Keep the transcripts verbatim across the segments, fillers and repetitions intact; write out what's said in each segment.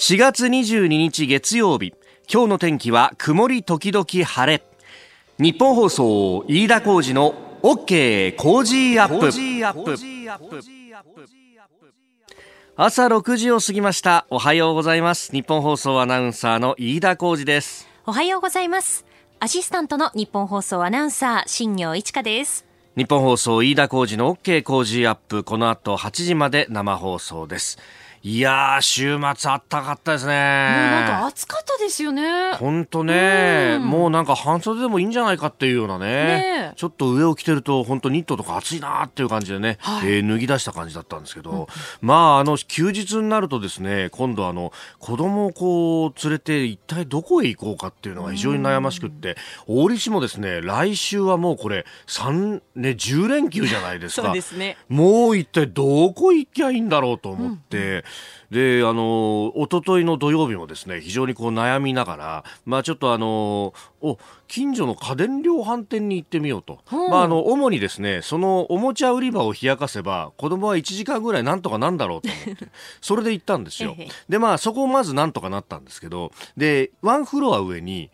しがつにじゅうににち月曜日、今日の天気は曇り時々晴れ。日本放送飯田浩司の OK 工事アップ。朝ろくじを過ぎました。おはようございます。日本放送アナウンサーの飯田浩司です。おはようございます。アシスタントの日本放送アナウンサー新業一華です。日本放送飯田浩司の OK 工事アップ、この後はちじまで生放送です。いやー、週末あったかったですね。もうなんか暑かったですよね。ほんとね、うん、もうなんか半袖でもいいんじゃないかっていうような ね, ねちょっと上を着てると本当ニットとか暑いなーっていう感じでね、はい、えー、脱ぎ出した感じだったんですけど、うん、まああの休日になるとですね、今度あの子供をこう連れて一体どこへ行こうかっていうのが非常に悩ましくって、うん、大西もですね、来週はもうこれさん、ね、じゅうれんきゅうじゃないですか。そうですね。もう一体どこ行きゃいいんだろうと思って、うん、であの一昨日の土曜日もですね、非常にこう悩みながら、まあ、ちょっとあのお近所の家電量販店に行ってみようと、うん、まあ、あの主にですね、そのおもちゃ売り場を冷やかせば子供はいちじかんぐらいなんとかなんだろうと思ってそれで行ったんですよ。で、まあ、そこをまずなんとかなったんですけど、でワンフロア上に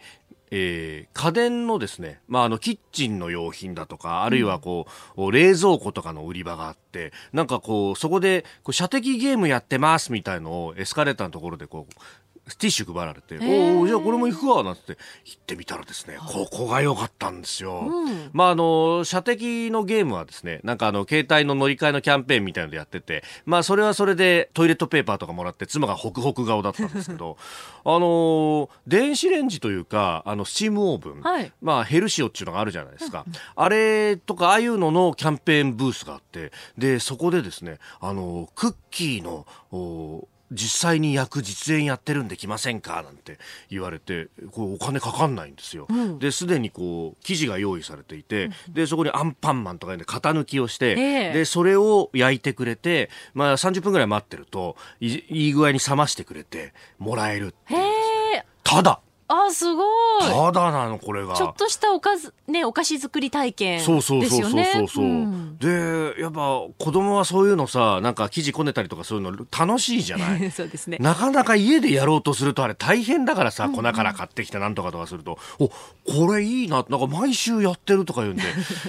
えー、家電のですね、まあ、あのキッチンの用品だとか、あるいはこう、うん、冷蔵庫とかの売り場があって、なんかこうそこでこう射的ゲームやってますみたいのをエスカレーターのところでこうティッシュ配られて、お、じゃあこれも行くわなんて言ってみたらですね、ここが良かったんですよ、うん。まあ、あの射的のゲームはですね、なんかあの携帯の乗り換えのキャンペーンみたいのでやってて、まあ、それはそれでトイレットペーパーとかもらって妻がホクホク顔だったんですけどあの電子レンジというかあのスチームオーブン、はい、まあ、ヘルシオっていうのがあるじゃないですかあれとかああいうののキャンペーンブースがあって、でそこでですね、あのクッキーのお実際に焼く実演やってるんで来ませんかなんて言われて、こうお金かかんないんですよ、うん、ですでにこう生地が用意されていて、うん、でそこにアンパンマンとかで型抜きをして、えー、でそれを焼いてくれて、まあ、さんじゅっぷんぐらい待ってると い, いい具合に冷ましてくれてもらえるっていう、ね、えー、ただあ、すごい。ただなの、これがちょっとしたおかず、ね、お菓子作り体験ですよね。そうそうそうそう、うん、でやっぱ子供はそういうのさ、なんか生地こねたりとかそういうの楽しいじゃないそうですね。なかなか家でやろうとするとあれ大変だからさ、粉から買ってきてなんとかとかすると、うんうん、お、これいいな、なんか毎週やってるとか言うんで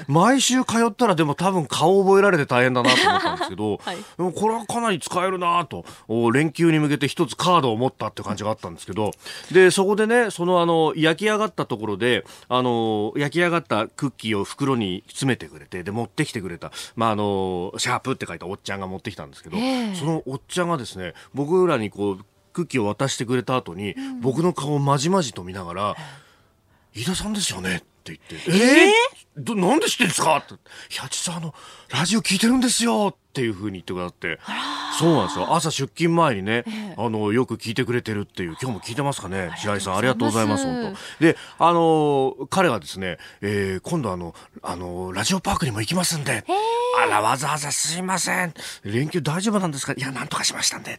毎週通ったらでも多分顔覚えられて大変だなと思ったんですけど、はい、でもこれはかなり使えるなと、連休に向けて一つカードを持ったって感じがあったんですけど、でそこでね、そのあの焼き上がったところであの焼き上がったクッキーを袋に詰めてくれて、で持ってきてくれた、まあ、あのシャープって書いたおっちゃんが持ってきたんですけど、そのおっちゃんがですね、僕らにこうクッキーを渡してくれた後に、うん、僕の顔をまじまじと見ながら、飯田さんですよねって言って、えー、ど、なんで知ってるんですかって、いや実はあのラジオ聞いてるんですよっていう風に言ってくださって、そうなんですよ。朝出勤前にね、えー、あのよく聞いてくれてるっていう、今日も聞いてますかね、白井さんありがとうございます。本当で、あの彼がですね、えー、今度あの、あのラジオパークにも行きますんで、あらわざわざすいません、連休大丈夫なんですか、いやなんとかしましたんで、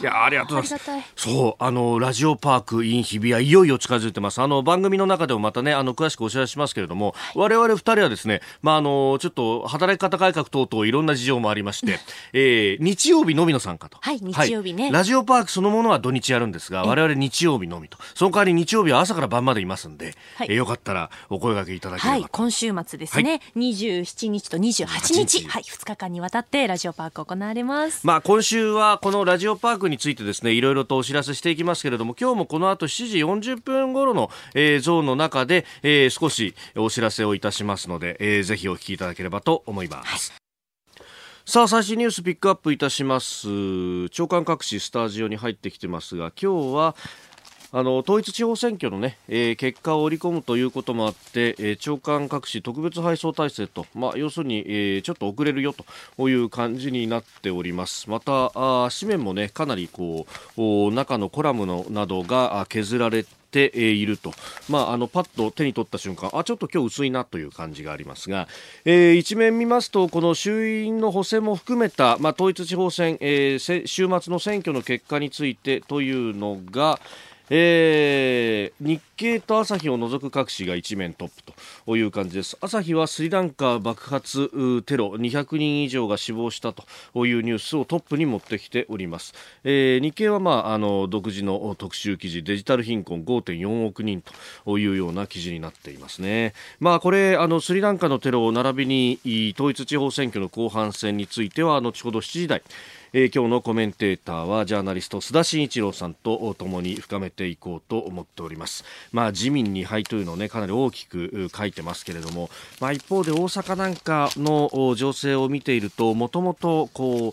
いやありがとうございます。そう、あのラジオパーク in 日比谷いよいよ近づいてます。あの番組の中でもまたね、あの詳しくお知らせしますけれども、はい、我々ふたりはですね、まあ、あのちょっと働き方改革等々いろんな事情もありますましてえー、日曜日のみの参加と、はい、日曜日ね、はい、ラジオパークそのものは土日やるんですが、我々日曜日のみと、その代わり日曜日は朝から晩までいますんで、はい、えー、よかったらお声掛けいただければ、はい、今週末ですね、はい、にじゅうしちにちとにじゅうはちにち、はい、ふつかかんにわたってラジオパーク行われます、まあ、今週はこのラジオパークについてですね、いろいろとお知らせしていきますけれども、今日もこの後しちじよんじゅっぷん頃の、えー、ゾーンの中で、えー、少しお知らせをいたしますので、えー、ぜひお聞きいただければと思います、はい。さあ、最新ニュースピックアップいたします。長官各紙スタジオに入ってきてますが、今日はあの統一地方選挙の、ねえー、結果を織り込むということもあって、えー、長官各紙特別配送体制と、まあ、要するに、えー、ちょっと遅れるよという感じになっております。またあ紙面も、ね、かなりこう中のコラムのなどが削られてていると、まあ、あのパッと手に取った瞬間、あ、ちょっと今日薄いなという感じがありますが、えー、一面見ますと、この衆院の補選も含めた、まあ、統一地方選、えー、週末の選挙の結果についてというのが、えー、日経と朝日を除く各紙が一面トップという感じです。朝日はスリランカ爆発テロにひゃくにん以上が死亡したというニュースをトップに持ってきております。えー、日経は、まあ、あの独自の特集記事、デジタル貧困 ごてんよんおく人というような記事になっていますね。まあ、これあのスリランカのテロ並びに統一地方選挙の後半戦については後ほどしちじ台、えー、今日のコメンテーターはジャーナリスト須田慎一郎さんと共に深めていこうと思っております。まあ、自民に敗というのを、ね、かなり大きく書いてますけれども、まあ、一方で大阪なんかの情勢を見ていると、もともとこ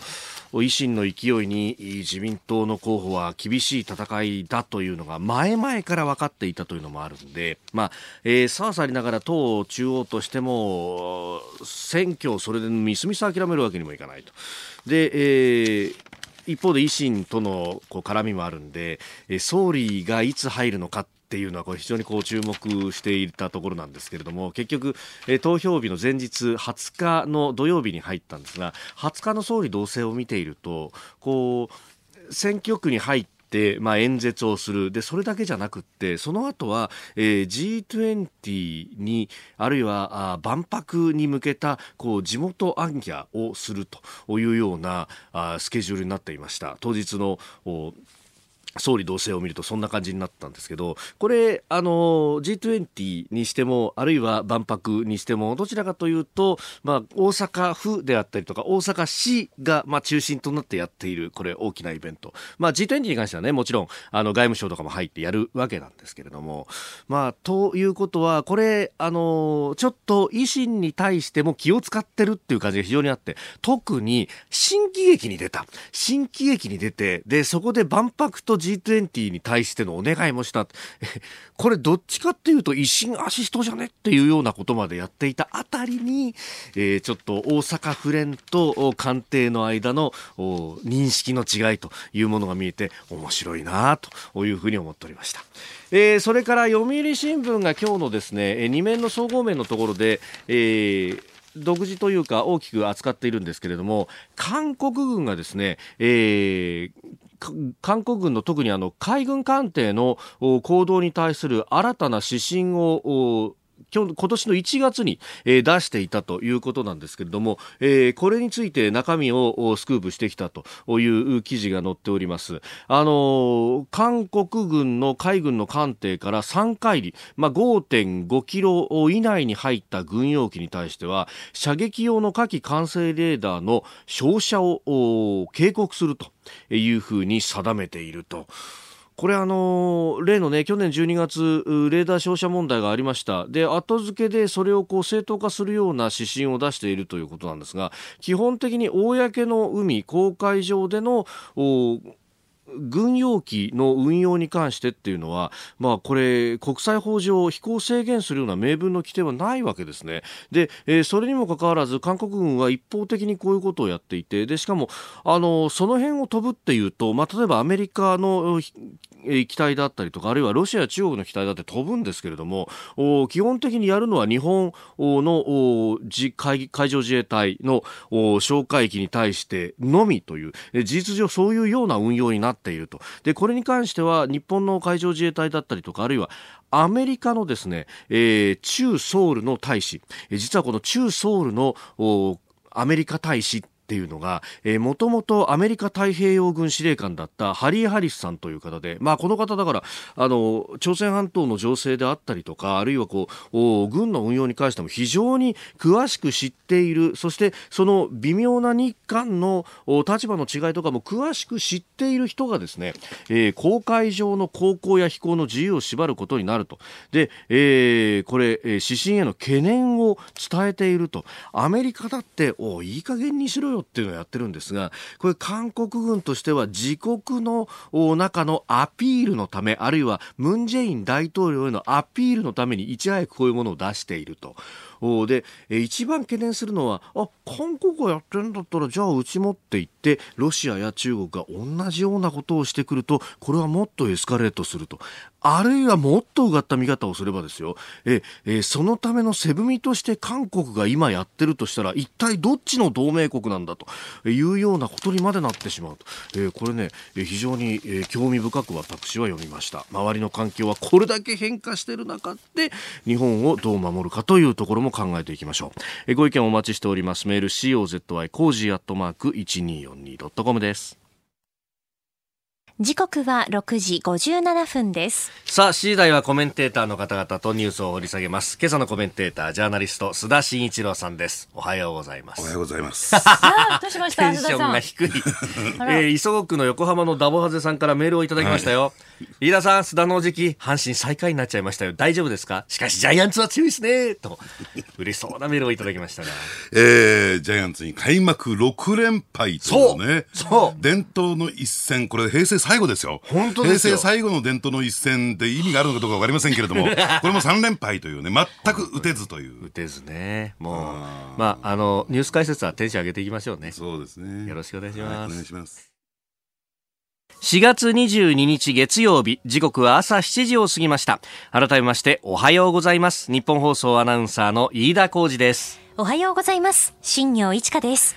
う維新の勢いに自民党の候補は厳しい戦いだというのが前々から分かっていたというのもあるんで、まあえー、さあさりながら党中央としても選挙をそれでみすみす諦めるわけにもいかないと。で、えー一方で維新とのこう絡みもあるんで、総理がいつ入るのかっていうのはこれ非常にこう注目していたところなんですけれども、結局投票日の前日はつかの土曜日に入ったんですが、はつかの総理動静を見ていると、こう選挙区に入ってでまあ、演説をする。でそれだけじゃなくってその後は、えー、ジートゥエンティ にあるいはあ万博に向けたこう地元行脚をするというようなあスケジュールになっていました。当日の総理動静を見るとそんな感じになったんですけど、これあの ジートゥエンティ にしてもあるいは万博にしてもどちらかというと、まあ、大阪府であったりとか大阪市が、まあ、中心となってやっているこれ大きなイベント、まあ、ジートゥエンティ に関してはね、もちろんあの外務省とかも入ってやるわけなんですけれども、まあ、ということはこれあのちょっと維新に対しても気を使ってるっていう感じが非常にあって、特に新喜劇に出た新喜劇に出てでそこで万博とジートゥエンティ に対してのお願いもしたこれどっちかっていうと維新アシストじゃねっていうようなことまでやっていたあたりに、えー、ちょっと大阪府連と官邸の間の認識の違いというものが見えて面白いなというふうに思っておりました。えー、それから読売新聞が今日のですねに面の総合面のところで、えー独自というか大きく扱っているんですけれども、韓国軍がですね、えー、韓国軍の特にあの海軍艦艇の行動に対する新たな指針を今日今年のいちがつに出していたということなんですけれども、えー、これについて中身をスクープしてきたという記事が載っております。あのー、韓国軍の海軍の艦艇からさんかいり、まあ、ごてんごキロ以内に入った軍用機に対しては射撃用の火器管制レーダーの照射を警告するというふうに定めていると。これあの例のね去年じゅうにがつレーダー照射問題がありました。で後付けでそれをこう正当化するような指針を出しているということなんですが、基本的に公の海公海上での軍用機の運用に関してっていうのは、まあ、これ国際法上飛行制限するような明文の規定はないわけですね。で、えー、それにもかかわらず韓国軍は一方的にこういうことをやっていて、でしかもあのその辺を飛ぶっていうと、まあ、例えばアメリカの機体だったりとかあるいはロシア中国の機体だって飛ぶんですけれども、基本的にやるのは日本の海上自衛隊の哨戒機に対してのみという、事実上そういうような運用になっていると。でこれに関しては日本の海上自衛隊だったりとかあるいはアメリカのですね、えー、駐ソウルの大使、実はこの駐ソウルのアメリカ大使っていうのが、えー、もともとアメリカ太平洋軍司令官だったハリー・ハリスさんという方で、まあ、この方だからあの朝鮮半島の情勢であったりとかあるいはこう軍の運用に関しても非常に詳しく知っている、そしてその微妙な日韓の立場の違いとかも詳しく知っている人がですね、えー、公海上の航行や飛行の自由を縛ることになると。で、えー、これ指針への懸念を伝えていると。アメリカだっておいい加減にしろっていうのをやってるんですが、これ韓国軍としては自国の中のアピールのためあるいはムンジェイン大統領へのアピールのためにいち早くこういうものを出していると。で一番懸念するのは、あ、韓国がやってるんだったらじゃあうちもって言ってロシアや中国が同じようなことをしてくると、これはもっとエスカレートすると、あるいはもっとうがった見方をすればですよ、ええそのための背踏みとして韓国が今やってるとしたら、一体どっちの同盟国なんだというようなことにまでなってしまうと、えー、これね、非常に興味深く私は読みました。周りの環境はこれだけ変化している中で日本をどう守るかというところも考えていきましょう。えー、ご意見お待ちしております。メール コージー アットマーク いちにーよんにー ドットコム です。時刻はろくじごじゅうななふんです。さあ、しちじ台はコメンテーターの方々とニュースを掘り下げます。今朝のコメンテーター、ジャーナリスト須田慎一郎さんです。おはようございます。おはようございます。あ、どうしました。テンションが低い、えー、磯子区の横浜のダボハゼさんからメールをいただきましたよ。はい、飯田さん、須田の時期阪神最下位になっちゃいましたよ。大丈夫ですか？しかしジャイアンツは強いですねと嬉しそうなメールをいただきましたが、えー、ジャイアンツに開幕ろくれんぱいというね、そうそう、伝統の一戦、これ平成最後ですよ。本当ですよ。平成最後の伝統の一戦で意味があるのかどうか分かりませんけれども、これもさんれんぱいというね、全く打てずという。打てずね。もう、あ、まあ、あの、ニュース解説はテンション上げていきましょうね。そうですね。よろしくお願いします。はい、お願いします。しがつにじゅうににち月曜日、時刻は朝しちじを過ぎました。改めましておはようございます。日本放送アナウンサーの飯田浩司です。おはようございます。新業一華です。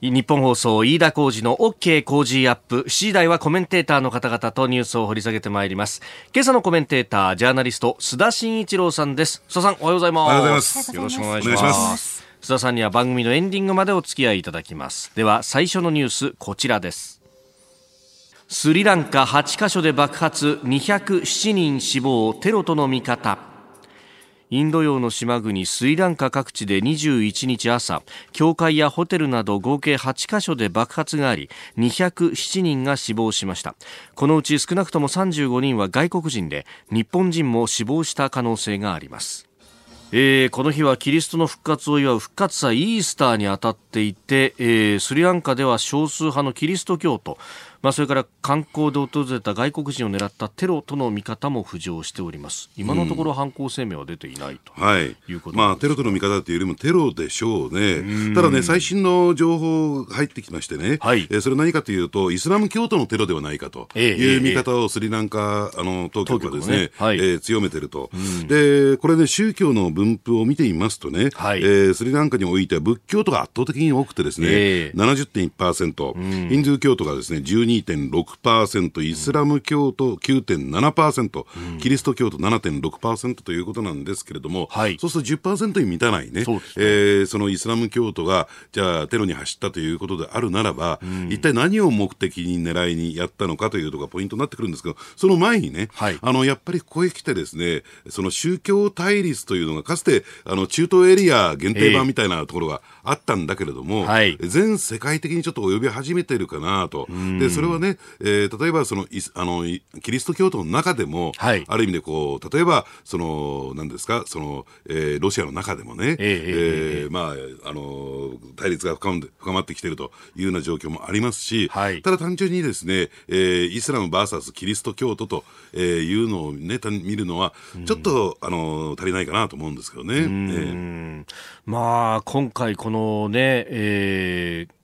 日本放送飯田浩司の OK 工事アップ。しちじ台はコメンテーターの方々とニュースを掘り下げてまいります。今朝のコメンテーター、ジャーナリスト須田慎一郎さんです。須田さん、おはようございます。おはようございます。よろしくお願いします。須田さんには番組のエンディングまでお付き合いいただきます。では最初のニュース、こちらです。スリランカはちかしょで爆発、にひゃくななにん死亡、テロとの見方。インド洋の島国スリランカ各地でにじゅういちにち朝、教会やホテルなど合計はちかしょで爆発があり、にひゃくななにんが死亡しました。このうち少なくともさんじゅうごにんは外国人で、日本人も死亡した可能性があります。えー、この日はキリストの復活を祝う復活祭イースターに当たっていて、えー、スリランカでは少数派のキリスト教徒、まあ、それから観光で訪れた外国人を狙ったテロとの見方も浮上しております。今のところ犯行声明は出ていないということです。うん、はい、まあ、テロとの見方というよりもテロでしょうね。うん、ただね、最新の情報が入ってきましてね、はい、えー、それは何かというと、イスラム教徒のテロではないかという見方をスリランカ、えーえー、あの当局がですね、はい、えー、強めていると。うん、でこれね、宗教の分分布を見てみますとね、はい、えー、スリランカにおいては仏教徒が圧倒的に多くてですね、えー、ななじゅってんいちパーセント、うん、ヒンドゥー教徒がですね じゅうにてんろくパーセント、イスラム教徒 きゅうてんななパーセント、うん、キリスト教徒 ななてんろくパーセント ということなんですけれども、はい、そうすると じゅっパーセント に満たないね、そうですね、えー、そのイスラム教徒がじゃあテロに走ったということであるならば、うん、一体何を目的に狙いにやったのかというところがポイントになってくるんですけど、その前にね、はい、あのやっぱりここへ来てですね、その宗教対立というのがかつてあの中東エリア限定版みたいなところがあったんだけれども、えーはい、全世界的にちょっと及び始めてるかなと。でそれはね、えー、例えばそのあのキリスト教徒の中でも、はい、ある意味でこう例えばその何ですかその、えー、ロシアの中でもね、えーえー、まああの対立が深まって、深まってきてるというような状況もありますし、はい、ただ単純にですね、えー、イスラム ブイエス キリスト教徒というのを、ね、見るのはちょっとあの足りないかなと思うんですですけどね。うん、ええ、まあ今回このね、えー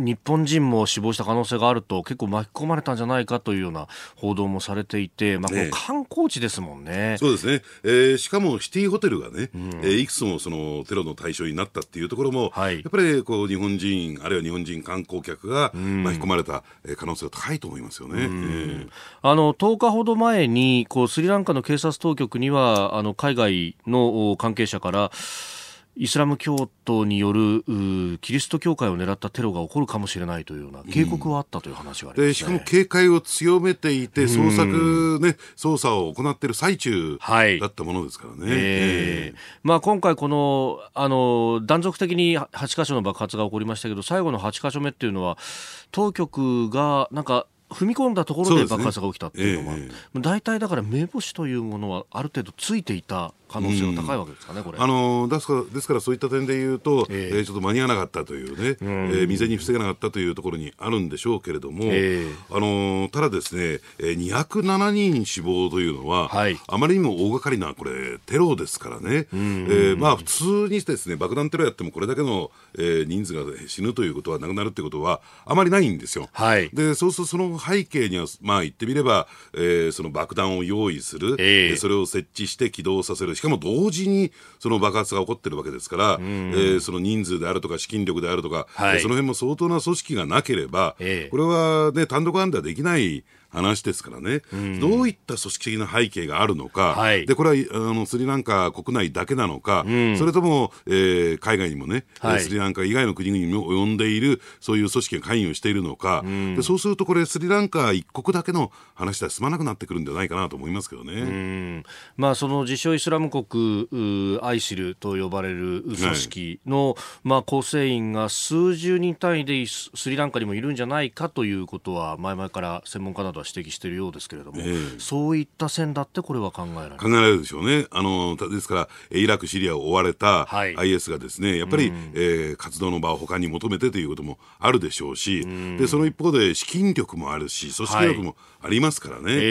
日本人も死亡した可能性があると、結構巻き込まれたんじゃないかというような報道もされていて、まあ、この観光地ですもんね。ええ、そうですね、えー、しかもシティホテルがね、うん、えー、いくつもそのテロの対象になったっていうところも、はい、やっぱりこう日本人あるいは日本人観光客が巻き込まれた可能性が高いと思いますよね。うん、えー、あのとおかほど前にこうスリランカの警察当局にはあの海外の関係者からイスラム教徒によるキリスト教会を狙ったテロが起こるかもしれないというような警告はあったという話がありますね。うん、でしかも警戒を強めていて捜索、ね、捜査を行っている最中だったものですからね。はい、えーえーまあ、今回この、あの断続的にはちかしょの爆発が起こりましたけど、最後のはちかしょめっていうのは当局がなんか踏み込んだところで爆発が起きたっていうのは、ねえー、大体だから目星というものはある程度ついていた可能性が高いわけですかね、うん、これあのですから、ですからそういった点でいうと、えーえー、ちょっと間に合わなかったというね、うんえー、未然に防げなかったというところにあるんでしょうけれども、えー、あのただですね、にひゃくななにん死亡というのは、はい、あまりにも大掛かりなこれテロですからね、うんえーまあ、普通にですね爆弾テロやってもこれだけの、えー、人数が死ぬということはなくなるということはあまりないんですよ、はい、でそうするとその背景には、まあ、言ってみれば、えー、その爆弾を用意する、えー、それを設置して起動させる、しかも同時にその爆発が起こってるわけですから、うんえー、その人数であるとか資金力であるとか、はい、その辺も相当な組織がなければ、ええ、これは、ね、単独犯ではできない話ですからね、うん、どういった組織的な背景があるのか、はい、でこれはあのスリランカ国内だけなのか、うん、それとも、えー、海外にもね、はい、スリランカ以外の国にも及んでいるそういう組織が関与しているのか、うん、でそうするとこれスリランカ一国だけの話では済まなくなってくるんじゃないかなと思いますけどね、うんまあ、その自称イスラム国アイシルと呼ばれる組織の、はいまあ、構成員が数十人単位でスリランカにもいるんじゃないかということは前々から専門家など指摘しているようですけれども、えー、そういった線だってこれは考えられる考えられるでしょうね。あのですからイラクシリアを追われた アイエス がですね、はい、やっぱり、うんえー、活動の場を他に求めてということもあるでしょうし、うん、でその一方で資金力もあるし組織力もありますからね、はいえー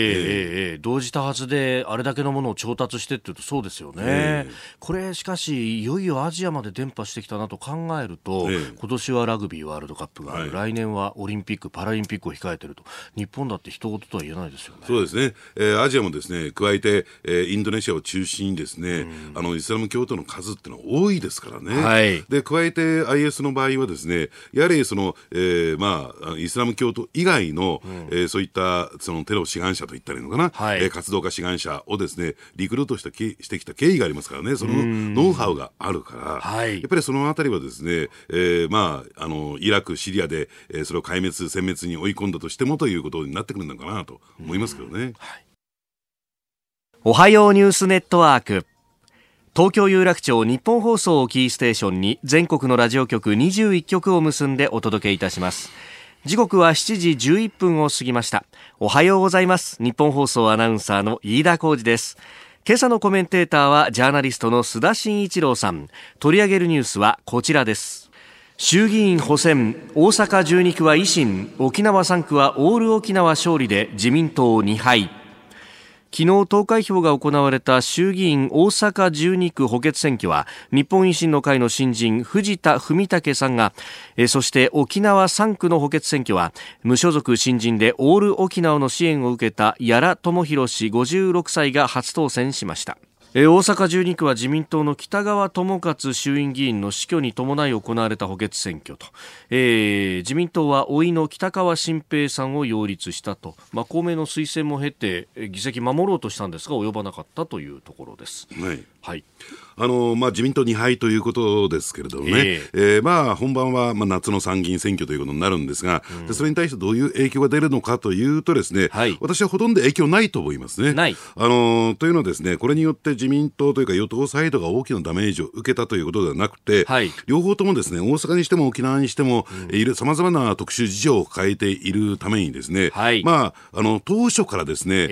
えー、同時多発であれだけのものを調達してっていうとそうですよね、えー、これしかしいよいよアジアまで伝播してきたなと考えると、えー、今年はラグビーワールドカップがある、はい、来年はオリンピックパラリンピックを控えてると日本だって一言とは言えないですよね。そうですね、えー、アジアもですね加えて、えー、インドネシアを中心にですね、うん、あのイスラム教徒の数ってのは多いですからね、はい、で加えて アイエス の場合はですねやはりその、えーまあ、イスラム教徒以外の、うんえー、そういったそのテロ志願者といったらいいのかな、はいえー、活動家志願者をですねリクルートしたきしてきた経緯がありますからねそのノウハウがあるから、はい、やっぱりそのあたりはですね、えーまあ、あのイラクシリアで、えー、それを壊滅殲滅に追い込んだとしてもということになってくるのかなと思いますけどね、うんはい、おはようニュースネットワーク東京有楽町日本放送をキーステーションに全国のラジオ局にじゅういっきょくを結んでお届けいたします。時刻はしちじじゅういっぷんを過ぎました。おはようございます。日本放送アナウンサーの飯田浩司です。今朝のコメンテーターはジャーナリストの須田慎一郎さん。取り上げるニュースはこちらです。衆議院補選、大阪じゅうに区は維新、沖縄さん区はオール沖縄勝利で自民党に敗。昨日投開票が行われた衆議院大阪じゅうに区補欠選挙は日本維新の会の新人藤田文武さんがえそして沖縄さん区の補欠選挙は無所属新人でオール沖縄の支援を受けた屋良智弘氏ごじゅうろくさいが初当選しました。大阪じゅうに区は自民党の北川智克衆院議員の死去に伴い行われた補欠選挙と、えー、自民党は甥の北川新平さんを擁立したと、まあ、公明の推薦も経て議席守ろうとしたんですが及ばなかったというところです、はいはいあのまあ、自民党に敗ということですけれどもね、えーえーまあ、本番は、まあ、夏の参議院選挙ということになるんですが、うん、でそれに対してどういう影響が出るのかというとですね、はい、私はほとんど影響ないと思いますね。ないあのというのはですねこれによって自民党というか与党サイドが大きなダメージを受けたということではなくて、はい、両方ともですね大阪にしても沖縄にしてもさまざまな特殊事情を抱えているためにですね、はいまあ、あの当初からですね、えー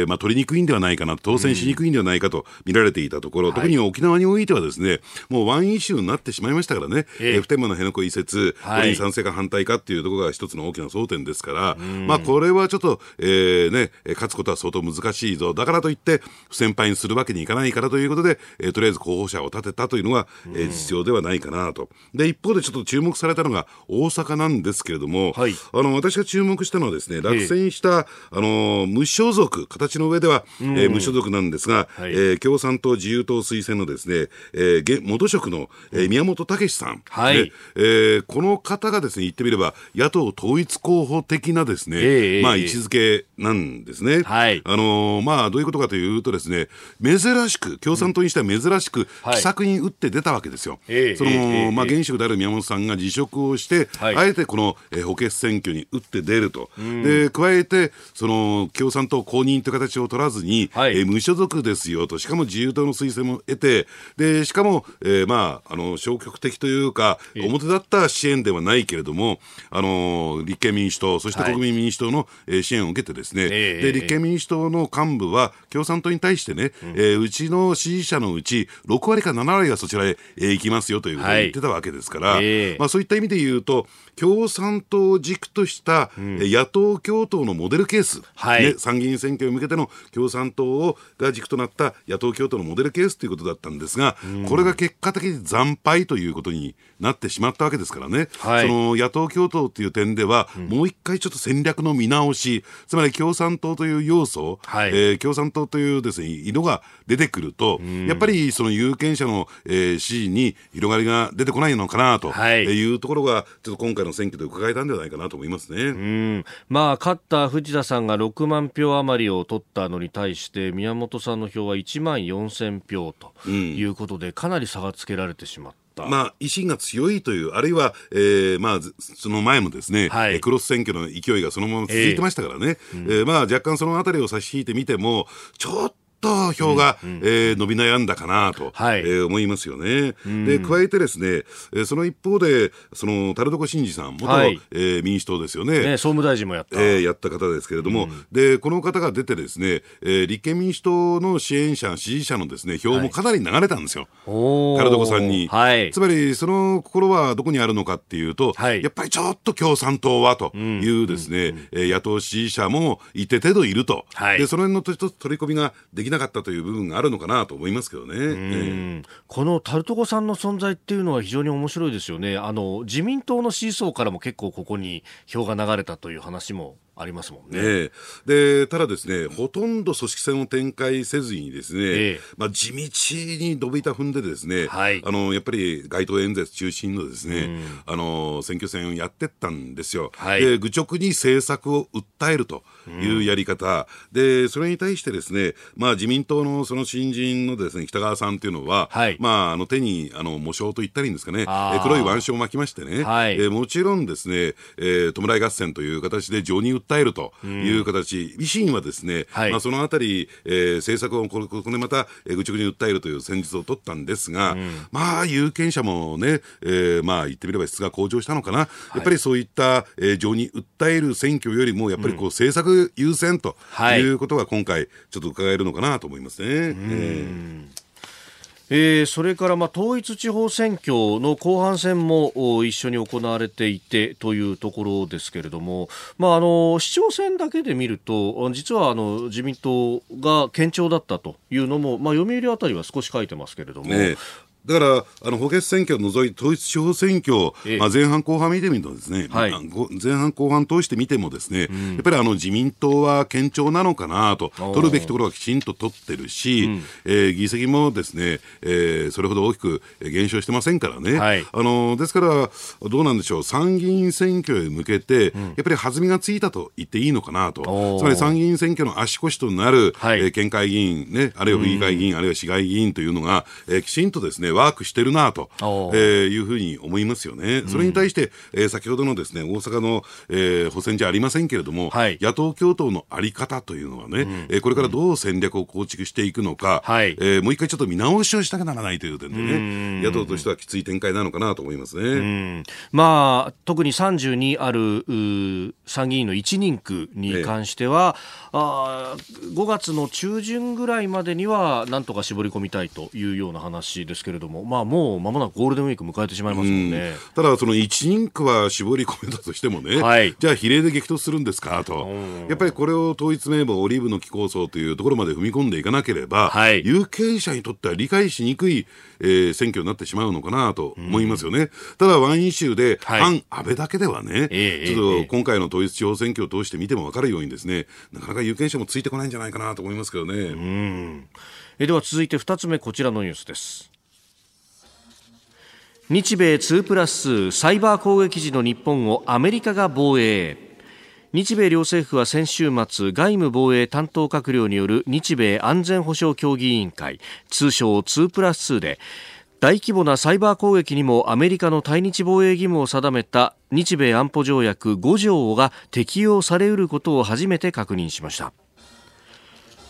えーまあ、取りにくいんではないかな当選しにくいんではないかと見られていたところ、うん、特に沖縄においてはですねもうワンイシューになってしまいましたからね、えー、普天間の辺野古移設、はい、これに賛成か反対かというところが一つの大きな争点ですから、うんまあ、これはちょっと、えーね、勝つことは相当難しいぞだからといって不先輩にするわけにいかないからということで、えー、とりあえず候補者を立てたというのが、えー、実情ではないかなと。で一方でちょっと注目されたのが大阪なんですけれども、はい、あの私が注目したのはですね落選した、あのー、無所属形の上では、えー、無所属なんですが、はいえー、共産党自由党推薦のですね、えー、元職の、えー、宮本武さん、はいねえー、この方がですね言ってみれば野党統一候補的なですね、えーまあ、位置づけなんですね、はいあのーまあ、どういうことかというとですね目珍しく、共産党にしては珍しく、奇策に打って出たわけですよ。その、まあ、現職である宮本さんが辞職をして、あえてこの補欠選挙に打って出ると。で、加えて、その、共産党公認という形を取らずに、無所属ですよと、しかも自由党の推薦も得て、で、しかも、まあ、あの、消極的というか、表立った支援ではないけれども、あの、立憲民主党、そして国民民主党の支援を受けてですね、で、立憲民主党の幹部は、共産党に対してね、うんえー、うちの支持者のうちろくわりかななわりがそちらへ、えー、行きますよということを言ってたわけですから、はいえーまあ、そういった意味で言うと共産党を軸とした、うん、野党共闘のモデルケース、はいね、参議院選挙に向けての共産党をが軸となった野党共闘のモデルケースということだったんですが、うん、これが結果的に惨敗ということになってしまったわけですからね、はい、その野党共闘という点では、うん、もう一回ちょっと戦略の見直し、つまり共産党という要素、はいえー、共産党というですね、色が出てくると、やっぱりその有権者の、えー、支持に広がりが出てこないのかなというところが、はい、ちょっと今回の選挙で伺えたんではないかなと思いますね。うん、まあ、勝った藤田さんがろくまんひょう余りを取ったのに対して、宮本さんの票はいちまんよんせんひょうということで、うん、かなり差がつけられてしまった。まあ、維新が強いという、あるいは、えー、まあ、その前もですね、はい、クロス選挙の勢いがそのまま続いてましたからね、えーうんえー、まあ、若干そのあたりを差し引いてみても、ちょっと票が、うんうんえー、伸び悩んだかなと、はいえー、思いますよね。で、加えてですね、えー、その一方でその樽床慎二さん元、はいえー、民主党ですよ ね, ね総務大臣もやった、えー、やった方ですけれども、うん、でこの方が出てですね、えー、立憲民主党の支援者支持者のですね票もかなり流れたんですよ、はい、樽床さんに、はい、つまりその心はどこにあるのかっていうと、はい、やっぱりちょっと共産党はというですね、うんうんうん、野党支持者も一定程度いると、はい、でその辺のとと取り込みができなかったという部分があるのかなと思いますけどね。うん、えー、この樽床さんの存在っていうのは非常に面白いですよね。あの自民党の支持層からも結構ここに票が流れたという話もありますもんね。えー、でただですね、ほとんど組織戦を展開せずにですね、えーまあ、地道に伸びた踏んでですね、はい、あのやっぱり街頭演説中心のですね、うん、あの選挙戦をやってったんですよ。はい、で愚直に政策を訴えるというやり方、うん、でそれに対してですね、まあ、自民党のその新人のですね北川さんというのは、はいまあ、あの手にあの模章といったりんですかね、え黒い腕章を巻きましてね、はいえー、もちろんですね、えー、弔い合戦という形で常任を訴えるという形、うん、維新はですね、はいまあ、そのあたり、えー、政策をこれ、これまた、えー、愚直に訴えるという戦術を取ったんですが、うん、まあ有権者もね、えー、まあ言ってみれば質が向上したのかな、はい、やっぱりそういった、えー、情に訴える選挙よりもやっぱりこう、うん、政策優先ということが今回ちょっと伺えるのかなと思いますね。はいうんえーえー、それからまあ統一地方選挙の後半戦も一緒に行われていてというところですけれども、まあ、あの市長選だけで見ると実はあの自民党が堅調だったというのも、まあ、読売あたりは少し書いてますけれども、ねだからあの補欠選挙を除いて統一地方選挙、ええまあ、前半後半見てみるとですね、はい、前半後半通して見てもですね、うん、やっぱりあの自民党は堅調なのかなと取るべきところはきちんと取ってるし、うんえー、議席もですね、えー、それほど大きく減少してませんからね、はい、あのですからどうなんでしょう参議院選挙へ向けて、うん、やっぱり弾みがついたと言っていいのかなとつまり参議院選挙の足腰となる、はいえー、県会議員、ね、あるいは府議会議員、うん、あるいは市会議員というのが、えー、きちんとですねワークしてるなと、えー、いうふうに思いますよね。それに対して、うんえー、先ほどのですね大阪の、えー、補選じゃありませんけれども、はい、野党共闘のあり方というのはね、うんえー、これからどう戦略を構築していくのか、うんえー、もう一回ちょっと見直しをしなきゃならないという点でね、野党としてはきつい展開なのかなと思いますね。うんまあ、特にさんじゅうにある参議院のいちにんくに関しては、ええ、あごがつの中旬ぐらいまでにはなんとか絞り込みたいというような話ですけれどもまあ、もう間もなくゴールデンウィーク迎えてしまいますもんね。ただその一人区は絞り込めたとしてもね、はい、じゃあ比例で激突するんですかとやっぱりこれを統一名簿オリーブの木構想というところまで踏み込んでいかなければ、はい、有権者にとっては理解しにくい、えー、選挙になってしまうのかなと思いますよね、うん、ただワンイシューで反安倍だけではね、はい、ちょっと今回の統一地方選挙を通して見ても分かるようにですねなかなか有権者もついてこないんじゃないかなと思いますけどね。うんえでは続いてふたつめこちらのニュースです。日米にプラスにサイバー攻撃時の日本をアメリカが防衛。日米両政府は先週末、外務防衛担当閣僚による日米安全保障協議委員会、通称ツープラスツーで、大規模なサイバー攻撃にもアメリカの対日防衛義務を定めた日米安保条約ごじょうが適用されうることを初めて確認しました。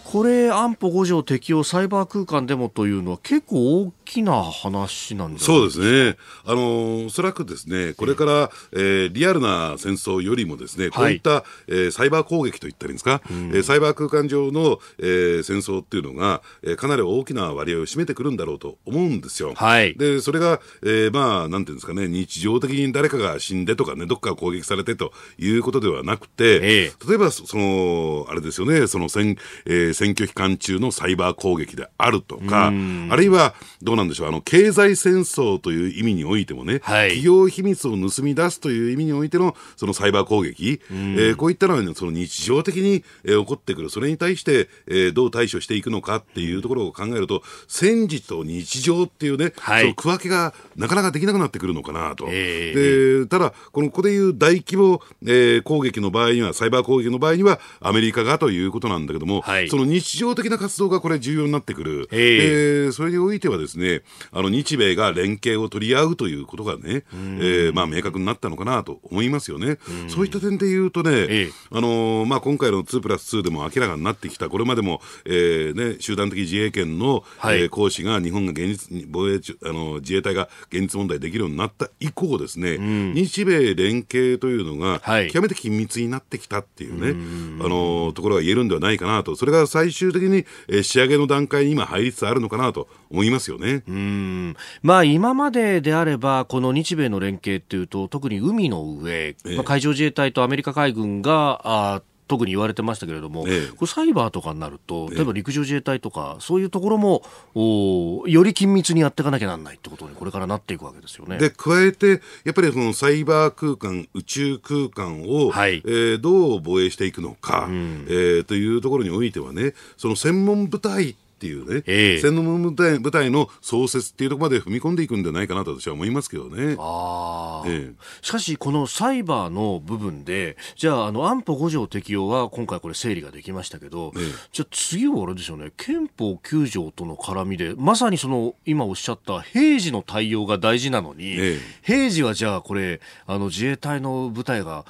これ安保ご条適用サイバー空間でもというのは結構大きな話なんですか。そうですね、あのおそらくですねこれから、えー、リアルな戦争よりもですねこういった、はいえー、サイバー攻撃といったらいいんですか、うんえー、サイバー空間上の、えー、戦争っていうのが、えー、かなり大きな割合を占めてくるんだろうと思うんですよ、はい、でそれが、えー、まあなんていうんですかね日常的に誰かが死んでとかねどっか攻撃されてということではなくて、えー、例えばそのあれですよねその戦、えー選挙期間中のサイバー攻撃であるとか、あるいはどうなんでしょう、あの経済戦争という意味においてもね、はい、企業秘密を盗み出すという意味においてのそのサイバー攻撃、えー、こういったのは、ね、その日常的に、えー、起こってくる、それに対して、えー、どう対処していくのかっていうところを考えると、戦時と日常っていうね、はい、その区分けがなかなかできなくなってくるのかなと、えー、でただこのここでいう大規模、えー、攻撃の場合にはサイバー攻撃の場合にはアメリカがということなんだけども、はい、その日常的な活動がこれ重要になってくる、えーえー、それにおいてはですねあの日米が連携を取り合うということがね、えーまあ、明確になったのかなと思いますよね。そういった点で言うとね、えーあのーまあ、今回のツープラスツーでも明らかになってきたこれまでも、えーね、集団的自衛権の、はいえー、行使が日本が現実防衛あの自衛隊が現実問題できるようになった以降ですね日米連携というのが極めて緊密になってきたっていうね、はいあのー、ところが言えるんではないかなと。それが最終的に仕上げの段階に今入りつつあるのかなと思いますよね。うーん、まあ、今までであればこの日米の連携というと特に海の上、ええまあ、海上自衛隊とアメリカ海軍があ特に言われてましたけれども、ええ、これサイバーとかになると例えば陸上自衛隊とかそういうところもおより緊密にやっていかなきゃなんないってことにこれからなっていくわけですよね。で加えてやっぱりそのサイバー空間宇宙空間を、はいえー、どう防衛していくのか、うんえー、というところにおいてはねその専門部隊っていうね、えー、専門部隊、部隊の創設っていうところまで踏み込んでいくんじゃないかなと私は思いますけどね。あ、えー、しかしこのサイバーの部分でじゃあ、 あの安保ご条適用は今回これ整理ができましたけど、えー、じゃあ次はあれですよね憲法きゅうじょうとの絡みでまさにその今おっしゃった平時の対応が大事なのに、えー、平時はじゃあこれあの自衛隊の部隊が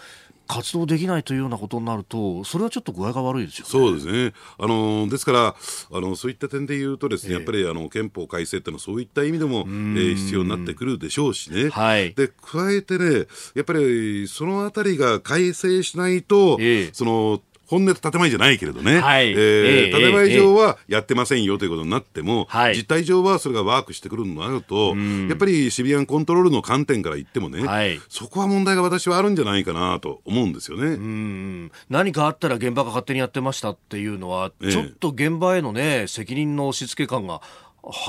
活動できないというようなことになるとそれはちょっと具合が悪いですよね。そうですね、あのですからあのそういった点で言うとですね、えー、やっぱりあの憲法改正ってのはそういった意味でも、えー、必要になってくるでしょうしね、はい、で加えてねやっぱりそのあたりが改正しないと、えー、その本音と建前じゃないけれどね、はいえーえー、建前上はやってませんよということになっても、はい、実態上はそれがワークしてくるのがあると、うん、やっぱりシビアンコントロールの観点から言ってもね、はい、そこは問題が私はあるんじゃないかなと思うんですよね。うん何かあったら現場が勝手にやってましたっていうのは、えー、ちょっと現場へのね責任の押し付け感が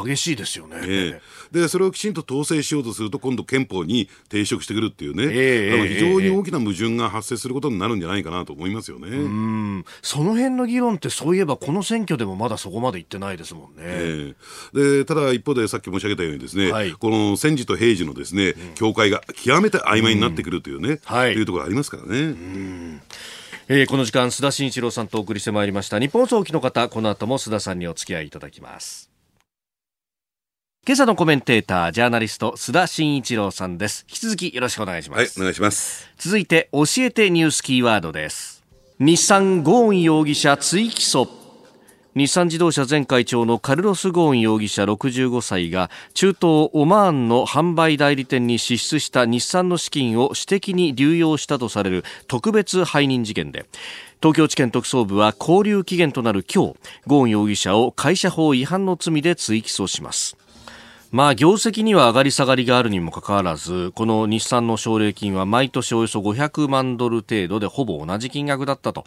激しいですよね、えー、でそれをきちんと統制しようとすると今度憲法に抵触してくるっていうね、えー、あの非常に大きな矛盾が発生することになるんじゃないかなと思いますよね。うんその辺の議論ってそういえばこの選挙でもまだそこまでいってないですもんね、えー、でただ一方でさっき申し上げたようにですね、はい、この戦時と平時のですね、うん、境界が極めて曖昧になってくるというね、うんはい、というところありますからね。うんえー、この時間須田慎一郎さんとお送りしてまいりました。日本放送機の方この後も須田さんにお付き合いいただきます。今朝のコメンテータージャーナリスト須田慎一郎さんです。引き続きよろしくお願いします。はい、お願いします。続いて教えてニュースキーワードです。日産ゴーン容疑者追起訴。日産自動車前会長のカルロス・ゴーン容疑者ろくじゅうごさいが中東オマーンの販売代理店に支出した日産の資金を私的に流用したとされる特別背任事件で東京地検特捜部は勾留期限となる今日ゴーン容疑者を会社法違反の罪で追起訴します。まあ業績には上がり下がりがあるにもかかわらずこの日産の奨励金は毎年およそごひゃくまんドル程度でほぼ同じ金額だったと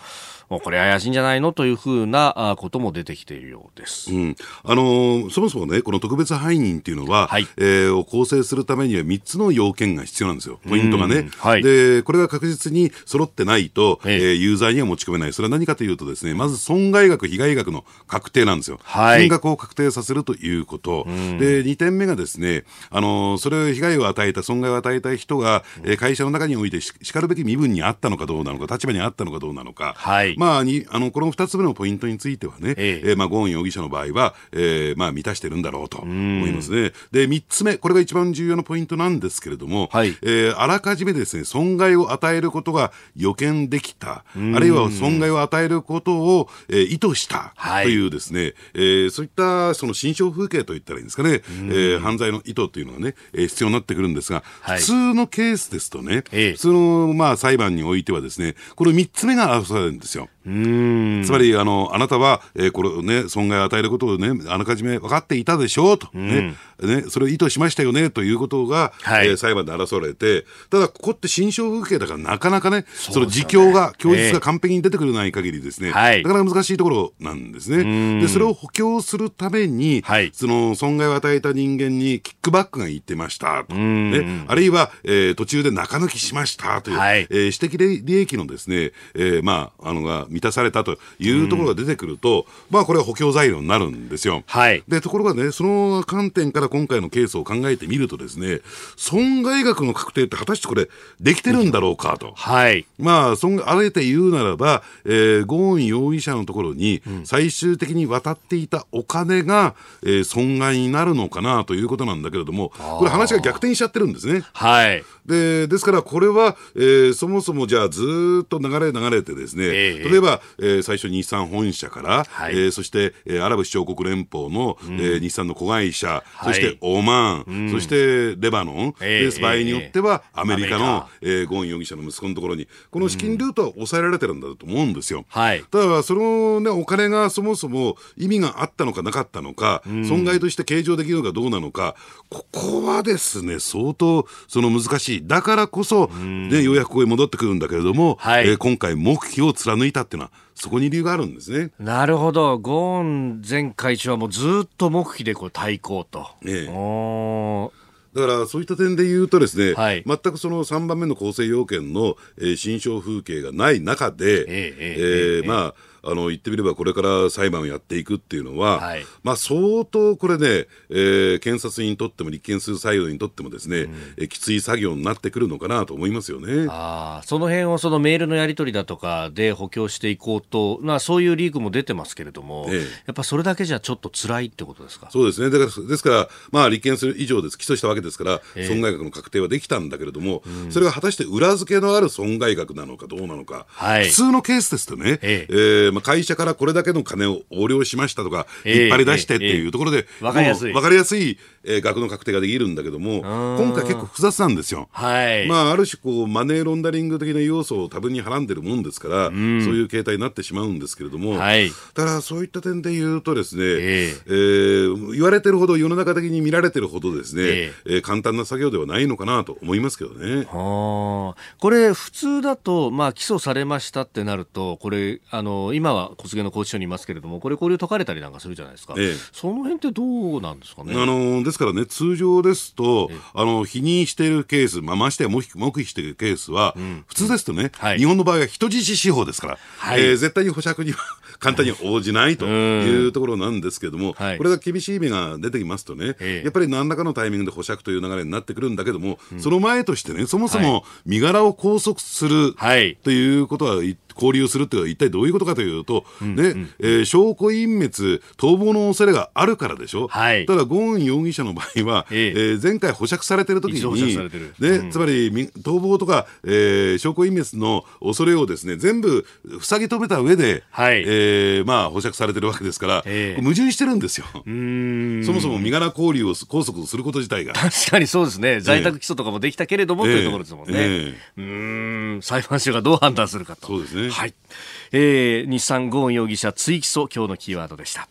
もうこれ怪しいんじゃないのというふうなことも出てきているようです、うん、あのー、そもそもねこの特別背任というのは、はいえー、を構成するためにはみっつの要件が必要なんですよ。ポイントがね、はい、でこれが確実に揃ってないと、えーえー、ユーザーには持ち込めない。それは何かというとですねまず損害額被害額の確定なんですよ、はい、金額を確定させるということでにてんいちねんめがですね、あのそれを被害を与えた、損害を与えた人が、えー、会社の中においてしかるべき身分にあったのかどうなのか、立場にあったのかどうなのか、はい、まあ、にあのこのふたつめのポイントについてはね、えーえーまあ、ゴーン容疑者の場合は、えーまあ、満たしてるんだろうと思いますね。でみっつめ、これが一番重要なポイントなんですけれども、はい、えー、あらかじめですね、損害を与えることが予見できた、あるいは損害を与えることを、えー、意図したというですね、はい、えー、そういったその心象風景といったらいいんですかね、えー、犯罪の意図というのがね、えー、必要になってくるんですが、はい、普通のケースですとね、ええ、普通のまあ裁判においてはですね、これみっつめが争われるんですよ。うーん、つまり あ, のあなたは、えーこれね、損害を与えることを、ね、あらかじめ分かっていたでしょうと、ね、うんね、それを意図しましたよねということが、はい、えー、裁判で争われて、ただここって心象風景だからなかなか ね, そ, ねその自供が供述が完璧に出てくれない限りですね、えー、なかなか難しいところなんですね。はい、でそれを補強するために、はい、その損害を与えた人間にキックバックが言ってましたと、ね、あるいは、えー、途中で中抜きしましたという、はい、えー、私的利益のですね、えー、まああのが満たされたというところが出てくると、うん、まあこれは補強材料になるんですよ。はい、でところがね、その観点から今回のケースを考えてみるとですね、損害額の確定って果たしてこれできてるんだろうかと、うん、はい、まあ損害あえて言うならば、えー、ゴーン容疑者のところに最終的に渡っていたお金が、えー、損害になるのかなということなんだけれども、これ話が逆転しちゃってるんですね。はい、で, ですからこれは、えー、そもそもじゃあずっと流れ流れてですね、えー、例えば、えー、最初日産本社から、はい、えー、そして、えー、アラブ首長国連邦の、うん、えー、日産の子会社、はい、そしてオマーン、うん、そしてレバノン、えー、で場合によってはアメリカの、えー、ゴーン容疑者の息子のところにこの資金ルートは抑えられてるんだと思うんですよ。はい、ただその、ね、お金がそもそも意味があったのかなかったのか、うん、損害として計上できるのかどうなのか、ここはですね相当その難しい、だからこそ、ね、ようやくここへ戻ってくるんだけれども、はい、えー、今回黙秘を貫いたっていうのはそこに理由があるんですね。なるほど。ゴーン前会長はもうずっと黙秘でこう対抗と、ええ、おだからそういった点で言うとですね、はい、全くそのさんばんめの構成要件の、えー、心象風景がない中で、ええええええ、まああの言ってみればこれから裁判をやっていくっていうのは、はい、まあ、相当これね、えー、検察にとっても立件する作業にとってもですね、うん、えきつい作業になってくるのかなと思いますよね。あ、その辺をそのメールのやり取りだとかで補強していこうと、まあ、そういうリークも出てますけれども、ええ、やっぱそれだけじゃちょっと辛いってことですか。そうですね。だからですから、まあ、立件する以上です、起訴したわけですから、ええ、損害額の確定はできたんだけれども、うん、それが果たして裏付けのある損害額なのかどうなのか、はい、普通のケースですとね、えええーまあ、会社からこれだけの金を横領しましたとか、えー、引っ張り出してっていうところで、えー、分かりやすい、分かりやすい、えー、額の確定ができるんだけども、今回結構複雑なんですよ。はい、まあ、ある種こうマネーロンダリング的な要素を多分にはらんでるもんですから、うん、そういう形態になってしまうんですけれども、はい、だからそういった点で言うとですね、えーえー、言われてるほど世の中的に見られてるほどですね、えーえー、簡単な作業ではないのかなと思いますけどね。はこれ普通だと、まあ、起訴されましたってなるとこれあの今は小菅の拘置所にいますけれども、これ拘留解かれたりなんかするじゃないですか、ええ、その辺ってどうなんですかね。あのですからね、通常ですと、ええ、あの否認しているケース、まあ、ましてや黙秘しているケースは、うん、普通ですとね、うんはい、日本の場合は人質司法ですから、はい、えー、絶対に保釈には簡単に応じないというところなんですけれども、はい、これが厳しい目が出てきますとね、ええ、やっぱり何らかのタイミングで保釈という流れになってくるんだけども、うん、その前としてね、そもそも身柄を拘束する、はい、ということは拘留するというのは一体どういうことかというと、うんねうんえー、証拠隠滅逃亡の恐れがあるからでしょ、はい、ただゴーン容疑者の場合は、えええー、前回保釈されてる時に、ねうん、つまり逃亡とか、えー、証拠隠滅の恐れをですね全部塞ぎ止めた上で、はいえーまあ、保釈されてるわけですから、ええ、矛盾してるんですよ。うーん、そもそも身柄拘留を拘束すること自体が確かにそうですね。在宅起訴とかもできたけれども、ええ、というところですもんね、ええ、うーん裁判所がどう判断するかと。そうですね。はい、えー、日産ゴーン容疑者追起訴、今日のキーワードでした。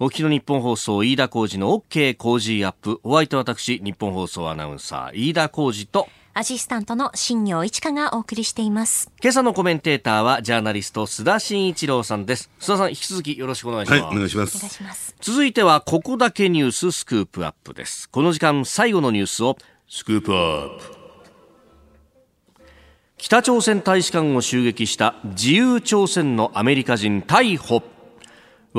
お聞きの日本放送、飯田浩司の OK 工事アップ。お相手は私、日本放送アナウンサー飯田浩司とアシスタントの新業一華がお送りしています。今朝のコメンテーターはジャーナリスト須田慎一郎さんです。須田さん、引き続きよろしくお願いします。はい、お願いします。続いてはここだけニューススクープアップです。この時間最後のニュースをスクープアップ。北朝鮮大使館を襲撃した自由朝鮮のアメリカ人逮捕。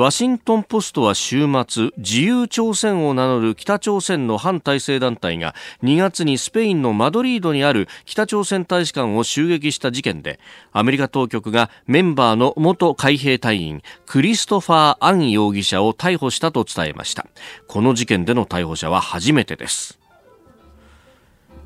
ワシントンポストは週末、自由朝鮮を名乗る北朝鮮の反体制団体がにがつにスペインのマドリードにある北朝鮮大使館を襲撃した事件で、アメリカ当局がメンバーの元海兵隊員クリストファー・アン容疑者を逮捕したと伝えました。この事件での逮捕者は初めてです。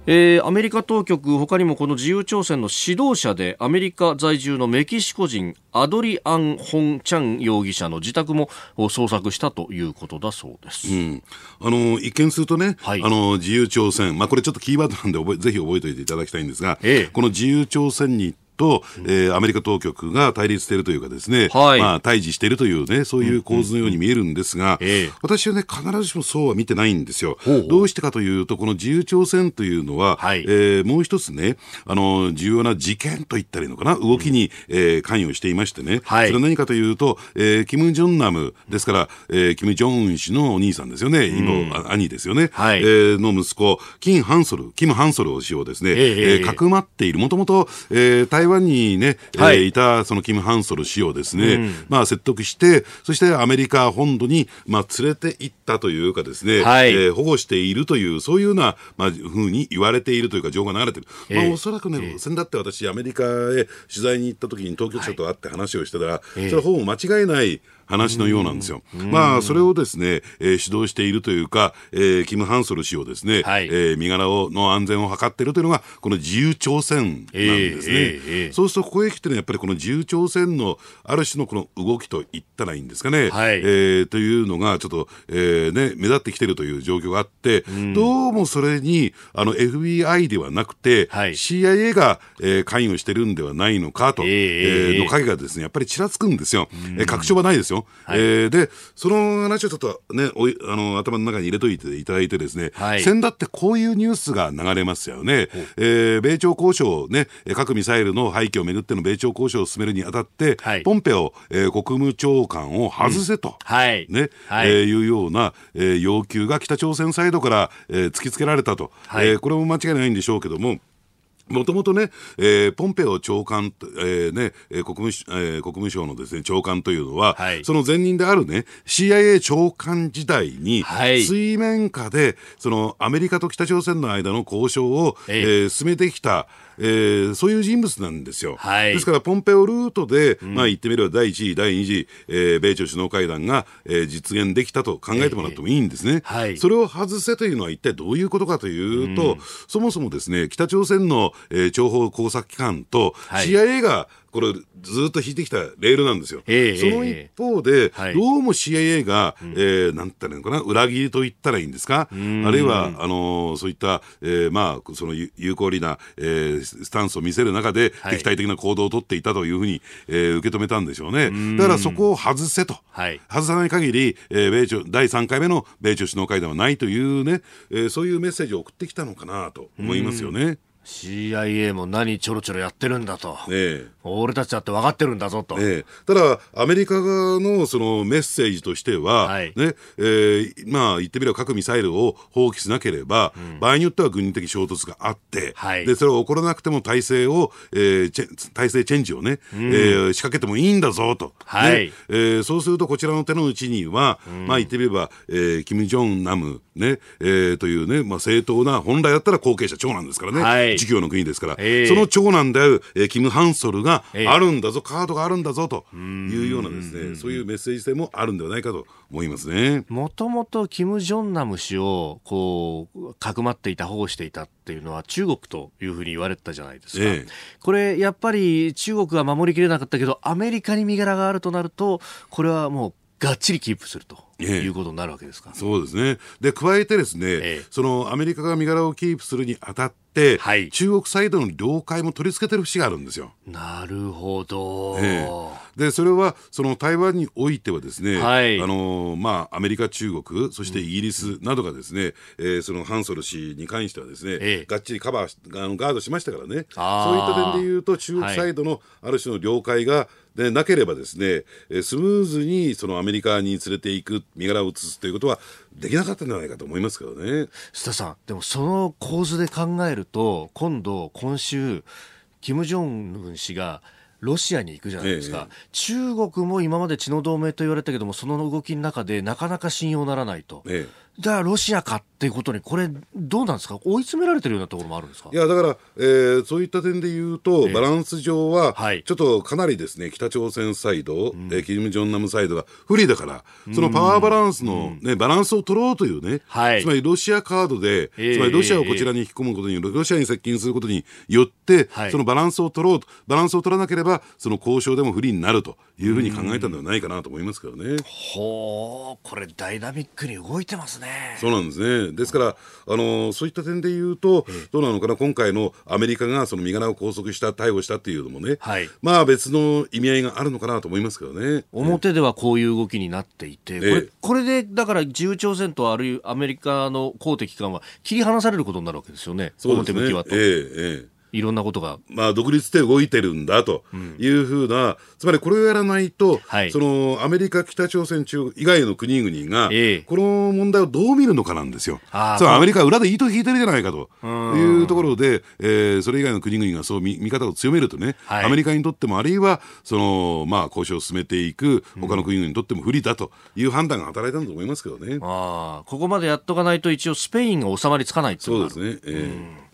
えー、アメリカ当局、他にもこの自由朝鮮の指導者でアメリカ在住のメキシコ人アドリアン・ホン・チャン容疑者の自宅も捜索したということだそうです。うん、あの一見するとね、はい、あの自由朝鮮、まあ、これちょっとキーワードなんで覚えぜひ覚えておいていただきたいんですが、ええ、この自由朝鮮にと、えー、アメリカ当局が対立しているというかですね、はい、まあ、対峙しているというね、そういう構図のように見えるんですが、うんうんうん、私はね、必ずしもそうは見てないんですよ。ほうほう。どうしてかというと、この自由朝鮮というのは、はい、えー、もう一つね、あの重要な事件といったらいいのかな、動きに、うん、えー、関与していましてね、はい、それは何かというと、えー、キム・ジョンナムですから、えー、キム・ジョンウン氏のお兄さんですよね、今、うん、兄ですよね、はい、えー、の息子キン・ハンソル、キム・ハンソル氏をですね、えーえー、かくまっている、もともと台湾に、ね、はい、えー、いたそのキム・ハンソル氏をですね、うん、まあ、説得して、そしてアメリカ本土に、まあ、連れて行ったというかですね、はい、えー、保護しているという、そういうような、まあ、ふうに言われているというか、情報が流れている、えーまあ、おそらくね、えー、先だって私アメリカへ取材に行った時に当局者と会って話をしてたら、はい、それはほぼ間違いない話のようなんですよ。まあ、それをですね、えー、指導しているというか、えー、キム・ハンソル氏をですね、はい、えー、身柄をの安全を図っているというのがこの自由朝鮮なんですね。えーえーえー、そうするとここへ来てね、やっぱりこの自由朝鮮のある種のこの動きといったらいいんですかね、はい、えー、というのがちょっと、えーね、目立ってきているという状況があって、うん、どうもそれにあの エフビーアイ ではなくて、はい、シーアイエー が、えー、関与してるんではないのかと、えーえー、の影がですねやっぱりちらつくんですよ。うん、えー、確証はないですよ。はい、えー、でその話をちょっと、ね、おいあの頭の中に入れといていただいてですね、はい、先だってこういうニュースが流れますよね。えー、米朝交渉、ね、核ミサイルの廃棄をめぐっての米朝交渉を進めるにあたって、はい、ポンペオ、えー、国務長官を外せと、うん、はいね、はい、えー、いうような、えー、要求が北朝鮮サイドから、えー、突きつけられたと、はい、えー、これも間違いないんでしょうけども、もともとね、えー、ポンペオ長官、えーね、国務、えー、国務省のですね、長官というのは、はい、その前任であるね、シーアイエー 長官時代に、はい、水面下で、そのアメリカと北朝鮮の間の交渉を、えー、進めてきた、えー、そういう人物なんですよ。はい、ですからポンペオルートで、うん、まあ、言ってみれば第一次第二次、えー、米朝首脳会談が、えー、実現できたと考えてもらってもいいんですね。えーはい、それを外せというのは一体どういうことかというと、うん、そもそもですね、北朝鮮の、えー、諜報工作機関と シーアイエー が、はい、これずっと引いてきたレールなんですよ。えー、その一方で、えーはい、どうも シーアイエー が、うん、えー、なんていうのかな、裏切りと言ったらいいんですか、あるいはあのー、そういった、えーまあ、その有効利な、えー、スタンスを見せる中で、はい、敵対的な行動を取っていたというふうに、えー、受け止めたんでしょうね。うだからそこを外せと、はい、外さない限り、えー、米朝だいさんかいめの米朝首脳会談はないというね、えー、そういうメッセージを送ってきたのかなと思いますよね。シーアイエー も何ちょろちょろやってるんだと、ええ、俺たちだって分かってるんだぞと、ええ、ただアメリカ側のそのメッセージとしては、はい、ね、えー、まあ言ってみれば核ミサイルを放棄しなければ、うん、場合によっては軍事的衝突があって、はい、でそれが起こらなくても体制を、えー、体制チェンジをね、うん、えー、仕掛けてもいいんだぞと、はい、ね、えー、そうするとこちらの手の内には、うん、まあ言ってみれば、えー、キム・ジョンナム、ね、えー、というね、まあ、正当な本来だったら後継者長男ですからね、はい、事業の国ですから、えー、その長男である、えー、キム・ハンソルがあるんだぞ、えー、カードがあるんだぞというようなですね、そういうメッセージ性もあるんではないかと思いますね。もともとキム・ジョンナム氏をこうかくまっていた、保護していたっていうのは中国というふうに言われてたじゃないですか。えー、これやっぱり中国が守りきれなかったけどアメリカに身柄があるとなると、これはもうがっちりキープすると、ええ、いうことになるわけですか。そうですね。で加えてですね、ええ、そのアメリカが身柄をキープするにあたって、はい、中国サイドの了解も取り付けてる節があるんですよ。なるほど。ええ、でそれはその台湾においてはですね、はい、あのまあ、アメリカ、中国、そしてイギリスなどがですね、うん、えー、そのハンソル氏に関してはですね、ええ、がっちりカバーあのガードしましたからね。そういった点でいうと中国サイドのある種の了解が、はい、でなければですね、スムーズにそのアメリカに連れていく、身柄を移すということはできなかったんじゃないかと思いますけどね。須田さん、でもその構図で考えると、今度今週金正恩氏がロシアに行くじゃないですか、ええ、中国も今まで血の同盟と言われたけども、その動きの中でなかなか信用ならないと、ええ、だからロシアかっていうことに、これどうなんですか、追い詰められてるようなところもあるんですか。いやだから、えー、そういった点でいうと、ええ、バランス上はちょっとかなりですね、北朝鮮サイド、うん、キム・ジョンナムサイドが不利だから、そのパワーバランスの、ね、うん、バランスを取ろうというね、はい、つまりロシアカードで、えー、つまりロシアをこちらに引き込むことに、えー、ロシアに接近することによって、はい、そのバランスを取ろうと、バランスを取らなければその交渉でも不利になるというふうに考えたのではないかなと思いますけどね。ほう、これダイナミックに動いてますね。そうなんですね。ですからあのそういった点でいうと、どうなのかな、今回のアメリカがその身柄を拘束した逮捕したっていうのもね、はい、まあ別の意味合いがあるのかなと思いますけどね。表ではこういう動きになっていて、これ、これでだから自由朝鮮とあるいはアメリカの公的機関は切り離されることになるわけですよね。表向きはと、えーえーいろんなことが、まあ、独立で動いてるんだというふうな、うん、つまりこれをやらないと、はい、そのアメリカ、北朝鮮、中国以外の国々が、えー、この問題をどう見るのかなんですよ。あ、つまりアメリカは裏で糸引いてるじゃないかというところで、えー、それ以外の国々がそう 見, 見方を強めるとね、はい、アメリカにとってもあるいはその、まあ、交渉を進めていく他の国々にとっても不利だという判断が働いたんだと思いますけどね。あ、ここまでやっとかないと一応スペインが収まりつかないっていうのがある。そうですね、えーうん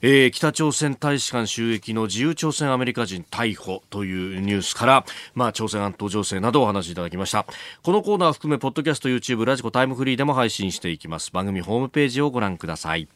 えー、北朝鮮大使館襲撃の自由朝鮮アメリカ人逮捕というニュースから、まあ、朝鮮半島情勢などお話しいただきました。このコーナー含めポッドキャスト、 YouTube、 ラジコ、タイムフリーでも配信していきます。番組ホームページをご覧ください。